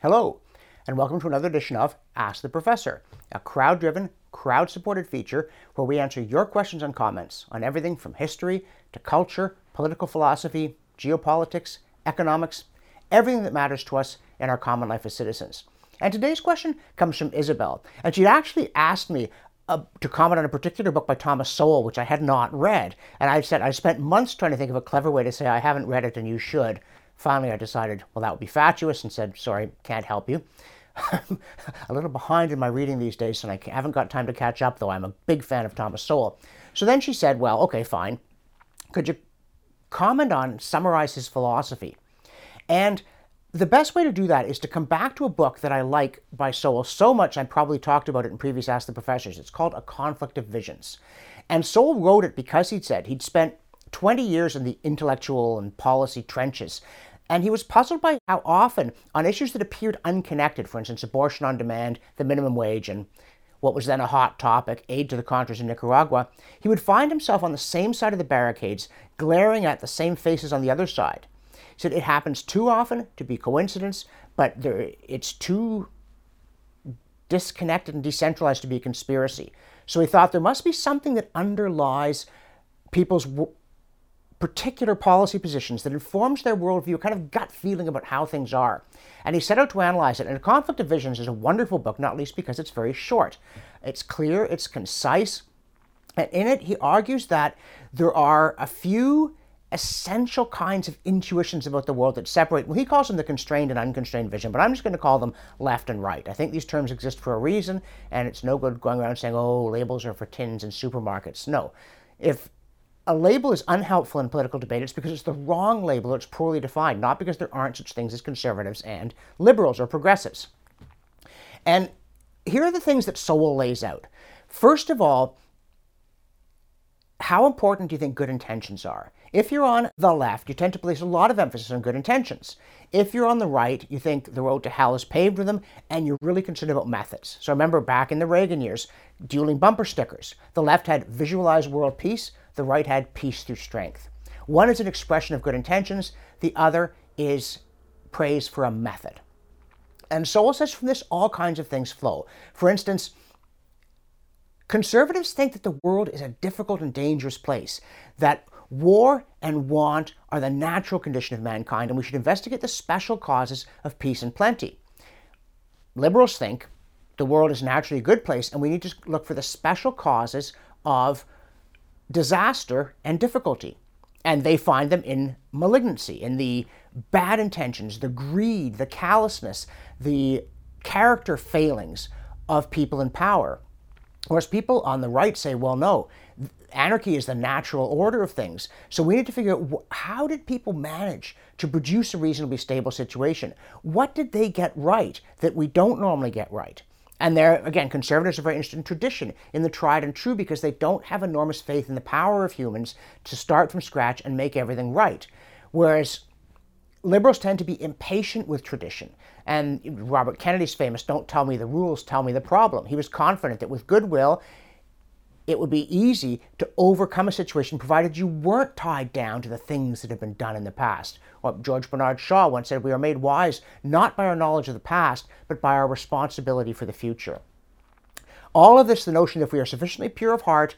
Hello, and welcome to another edition of Ask the Professor, a crowd-driven, crowd-supported feature where we answer your questions and comments on everything from history to culture, political philosophy, geopolitics, economics, everything that matters to us in our common life as citizens. And today's question comes from Isabel, and she'd actually asked me to comment on a particular book by Thomas Sowell, which I had not read. And I said, I spent months trying to think of a clever way to say I haven't read it and you should. Finally, I decided, well, that would be fatuous, and said, sorry, can't help you. I'm a little behind in my reading these days, and I haven't got time to catch up, though I'm a big fan of Thomas Sowell. So then she said, well, okay, fine. Could you comment on, summarize his philosophy? And the best way to do that is to come back to a book that I like by Sowell so much, I probably talked about it in previous Ask the Professors. It's called A Conflict of Visions. And Sowell wrote it because he'd said he'd spent 20 years in the intellectual and policy trenches, and he was puzzled by how often, on issues that appeared unconnected, for instance, abortion on demand, the minimum wage, and what was then a hot topic, aid to the Contras in Nicaragua, he would find himself on the same side of the barricades, glaring at the same faces on the other side. He said it happens too often to be coincidence, but it's too disconnected and decentralized to be a conspiracy. So he thought there must be something that underlies people's particular policy positions that informs their worldview, a kind of gut feeling about how things are. And he set out to analyze it. And A Conflict of Visions is a wonderful book, not least because it's very short. It's clear, it's concise. And in it, he argues that there are a few essential kinds of intuitions about the world that separate, well, he calls them the constrained and unconstrained vision, but I'm just going to call them left and right. I think these terms exist for a reason, and it's no good going around saying, oh, labels are for tins in supermarkets. No. If a label is unhelpful in political debate, it's because it's the wrong label or it's poorly defined, not because there aren't such things as conservatives and liberals or progressives. And here are the things that Sowell lays out. First of all, how important do you think good intentions are? If you're on the left, you tend to place a lot of emphasis on good intentions. If you're on the right, you think the road to hell is paved with them, and you're really concerned about methods. So remember back in the Reagan years, dueling bumper stickers. The left had visualize world peace, the right had peace through strength. One is an expression of good intentions, the other is praise for a method. And Sowell says from this all kinds of things flow. For instance, conservatives think that the world is a difficult and dangerous place, that war and want are the natural condition of mankind, and we should investigate the special causes of peace and plenty. Liberals think the world is naturally a good place, and we need to look for the special causes of disaster and difficulty. And they find them in malignancy, in the bad intentions, the greed, the callousness, the character failings of people in power. Whereas people on the right say, well, no, anarchy is the natural order of things. So we need to figure out how did people manage to produce a reasonably stable situation? What did they get right that we don't normally get right? And there, again, conservatives are very interested in tradition, in the tried and true, because they don't have enormous faith in the power of humans to start from scratch and make everything right. Whereas liberals tend to be impatient with tradition. And Robert Kennedy's famous, don't tell me the rules, tell me the problem. He was confident that with goodwill, it would be easy to overcome a situation provided you weren't tied down to the things that have been done in the past. Or George Bernard Shaw once said, we are made wise not by our knowledge of the past, but by our responsibility for the future. All of this, the notion that if we are sufficiently pure of heart,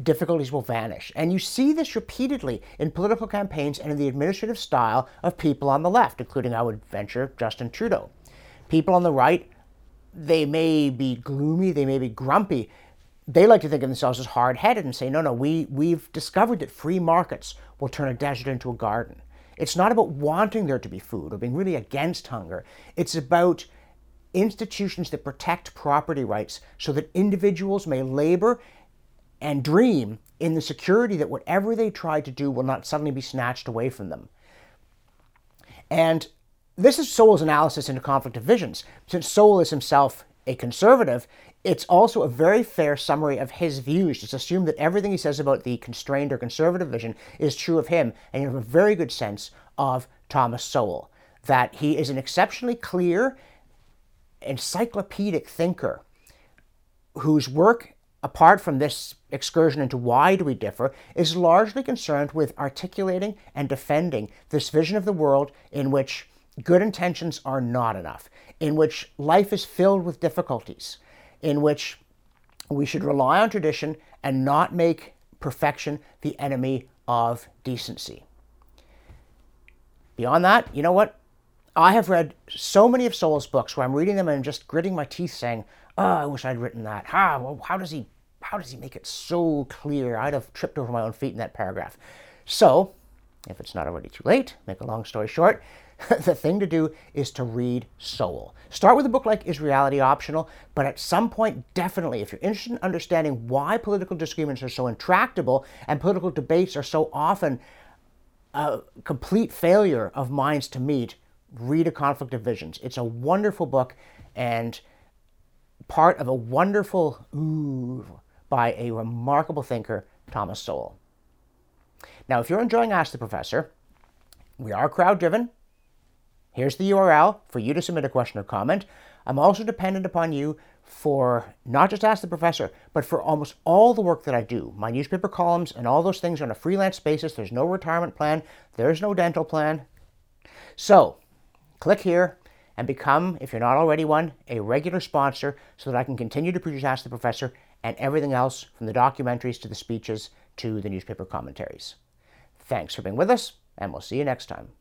difficulties will vanish. And you see this repeatedly in political campaigns and in the administrative style of people on the left, including, I would venture, Justin Trudeau. People on the right, they may be gloomy, they may be grumpy, they like to think of themselves as hard-headed and say, no, we've discovered that free markets will turn a desert into a garden. It's not about wanting there to be food or being really against hunger. It's about institutions that protect property rights so that individuals may labor and dream in the security that whatever they try to do will not suddenly be snatched away from them. And this is Sowell's analysis into conflict of visions. Since Sowell is himself a conservative, it's also a very fair summary of his views. Just assume that everything he says about the constrained or conservative vision is true of him, and you have a very good sense of Thomas Sowell, that he is an exceptionally clear, encyclopedic thinker whose work apart from this excursion into why do we differ, is largely concerned with articulating and defending this vision of the world in which good intentions are not enough, in which life is filled with difficulties, in which we should rely on tradition and not make perfection the enemy of decency. Beyond that, you know what? I have read so many of Sowell's books where I'm reading them and just gritting my teeth saying, oh, I wish I'd written that. How does he make it so clear? I'd have tripped over my own feet in that paragraph. So, if it's not already too late, make a long story short, the thing to do is to read Sowell. Start with a book like Is Reality Optional? But at some point, definitely, if you're interested in understanding why political disagreements are so intractable and political debates are so often a complete failure of minds to meet, read A Conflict of Visions. It's a wonderful book and part of a wonderful oeuvre by a remarkable thinker, Thomas Sowell. Now, if you're enjoying Ask the Professor, we are crowd-driven. Here's the URL for you to submit a question or comment. I'm also dependent upon you for not just Ask the Professor, but for almost all the work that I do. My newspaper columns and all those things are on a freelance basis. There's no retirement plan. There's no dental plan. So, click here and become, if you're not already one, a regular sponsor so that I can continue to produce Ask the Professor and everything else from the documentaries to the speeches to the newspaper commentaries. Thanks for being with us, and we'll see you next time.